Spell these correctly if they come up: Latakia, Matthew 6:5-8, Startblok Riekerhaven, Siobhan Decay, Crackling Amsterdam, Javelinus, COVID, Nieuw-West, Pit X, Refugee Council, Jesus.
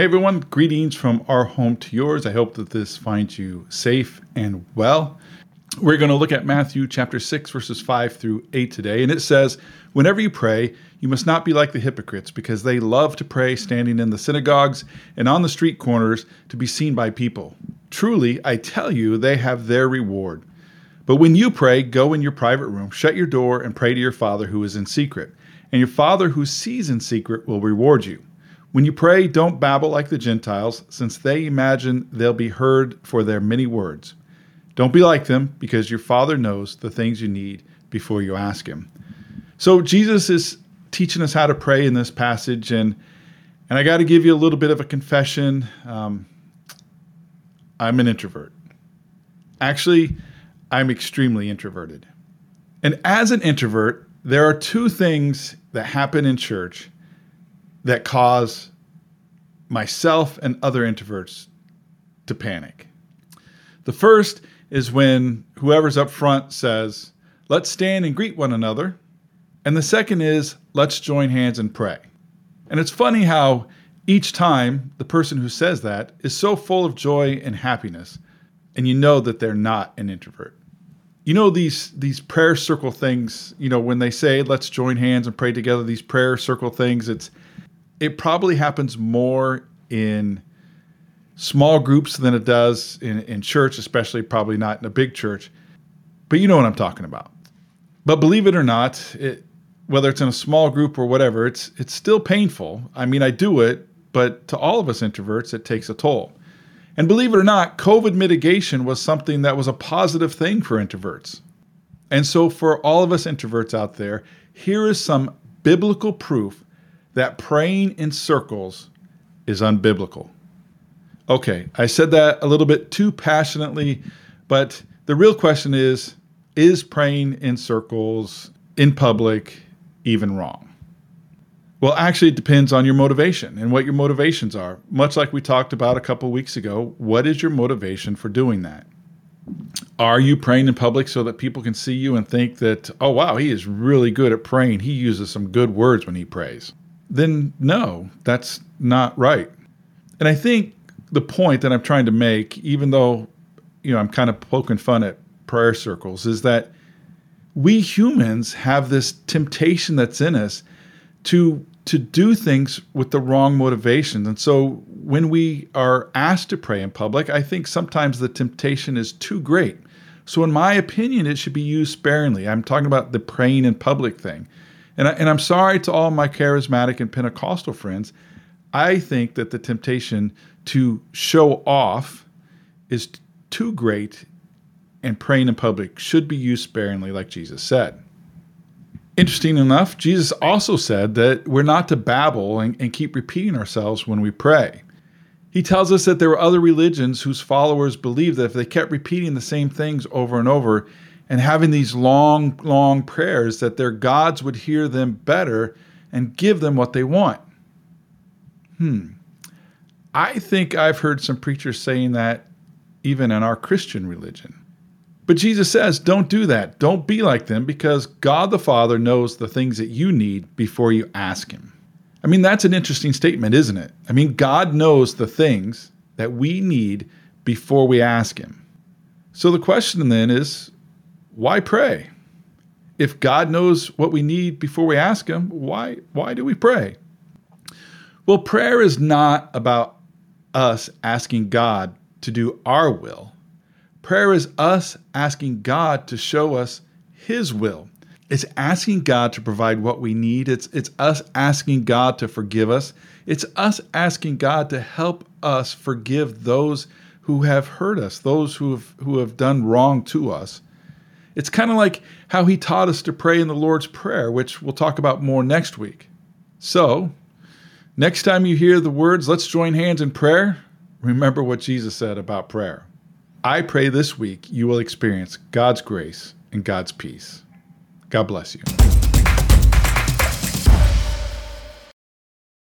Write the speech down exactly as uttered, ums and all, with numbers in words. Hey everyone, greetings from our home to yours. I hope that this finds you safe and well. We're going to look at Matthew chapter six, verses five through eight today, and it says, "Whenever you pray, you must not be like the hypocrites, because they love to pray standing in the synagogues and on the street corners to be seen by people. Truly, I tell you, they have their reward. But when you pray, go in your private room, shut your door, and pray to your Father who is in secret. And your Father who sees in secret will reward you. When you pray, don't babble like the Gentiles, since they imagine they'll be heard for their many words. Don't be like them, because your Father knows the things you need before you ask him." So Jesus is teaching us how to pray in this passage, and and I got to give you a little bit of a confession. Um, I'm an introvert. Actually, I'm extremely introverted. And as an introvert, there are two things that happen in church that cause myself and other introverts to panic. The first is when whoever's up front says, "Let's stand and greet one another." And the second is, "Let's join hands and pray." And it's funny how each time the person who says that is so full of joy and happiness, and you know that they're not an introvert. You know, these these prayer circle things, you know, when they say, "Let's join hands and pray together," these prayer circle things, it's it probably happens more in small groups than it does in, in church, especially probably not in a big church. But you know what I'm talking about. But believe it or not, it, whether it's in a small group or whatever, it's it's still painful. I mean, I do it, but to all of us introverts, it takes a toll. And believe it or not, COVID mitigation was something that was a positive thing for introverts. And so for all of us introverts out there, here is some biblical proof that praying in circles is unbiblical. Okay, I said that a little bit too passionately, but the real question is, is praying in circles in public even wrong? Well, actually, it depends on your motivation and what your motivations are. Much like we talked about a couple weeks ago, what is your motivation for doing that? Are you praying in public so that people can see you and think that, "Oh, wow, he is really good at praying. He uses some good words when he prays"? Then no, that's not right. And I think the point that I'm trying to make, even though, you know, I'm kind of poking fun at prayer circles, is that we humans have this temptation that's in us to to do things with the wrong motivations. And so when we are asked to pray in public, I think sometimes the temptation is too great. So in my opinion, it should be used sparingly. I'm talking about the praying in public thing. And, I, and I'm sorry to all my charismatic and Pentecostal friends. I think that the temptation to show off is t- too great, and praying in public should be used sparingly, like Jesus said. Interesting enough, Jesus also said that we're not to babble and, and keep repeating ourselves when we pray. He tells us that there were other religions whose followers believed that if they kept repeating the same things over and over and having these long, long prayers, that their gods would hear them better and give them what they want. Hmm. I think I've heard some preachers saying that even in our Christian religion. But Jesus says, don't do that. Don't be like them, because God the Father knows the things that you need before you ask him. I mean, that's an interesting statement, isn't it? I mean, God knows the things that we need before we ask him. So the question then is, why pray? If God knows what we need before we ask him, why, why do we pray? Well, prayer is not about us asking God to do our will. Prayer is us asking God to show us his will. It's asking God to provide what we need. It's, it's us asking God to forgive us. It's us asking God to help us forgive those who have hurt us, those who have, who have done wrong to us. It's kind of like how he taught us to pray in the Lord's Prayer, which we'll talk about more next week. So next time you hear the words, "Let's join hands in prayer," remember what Jesus said about prayer. I pray this week you will experience God's grace and God's peace. God bless you.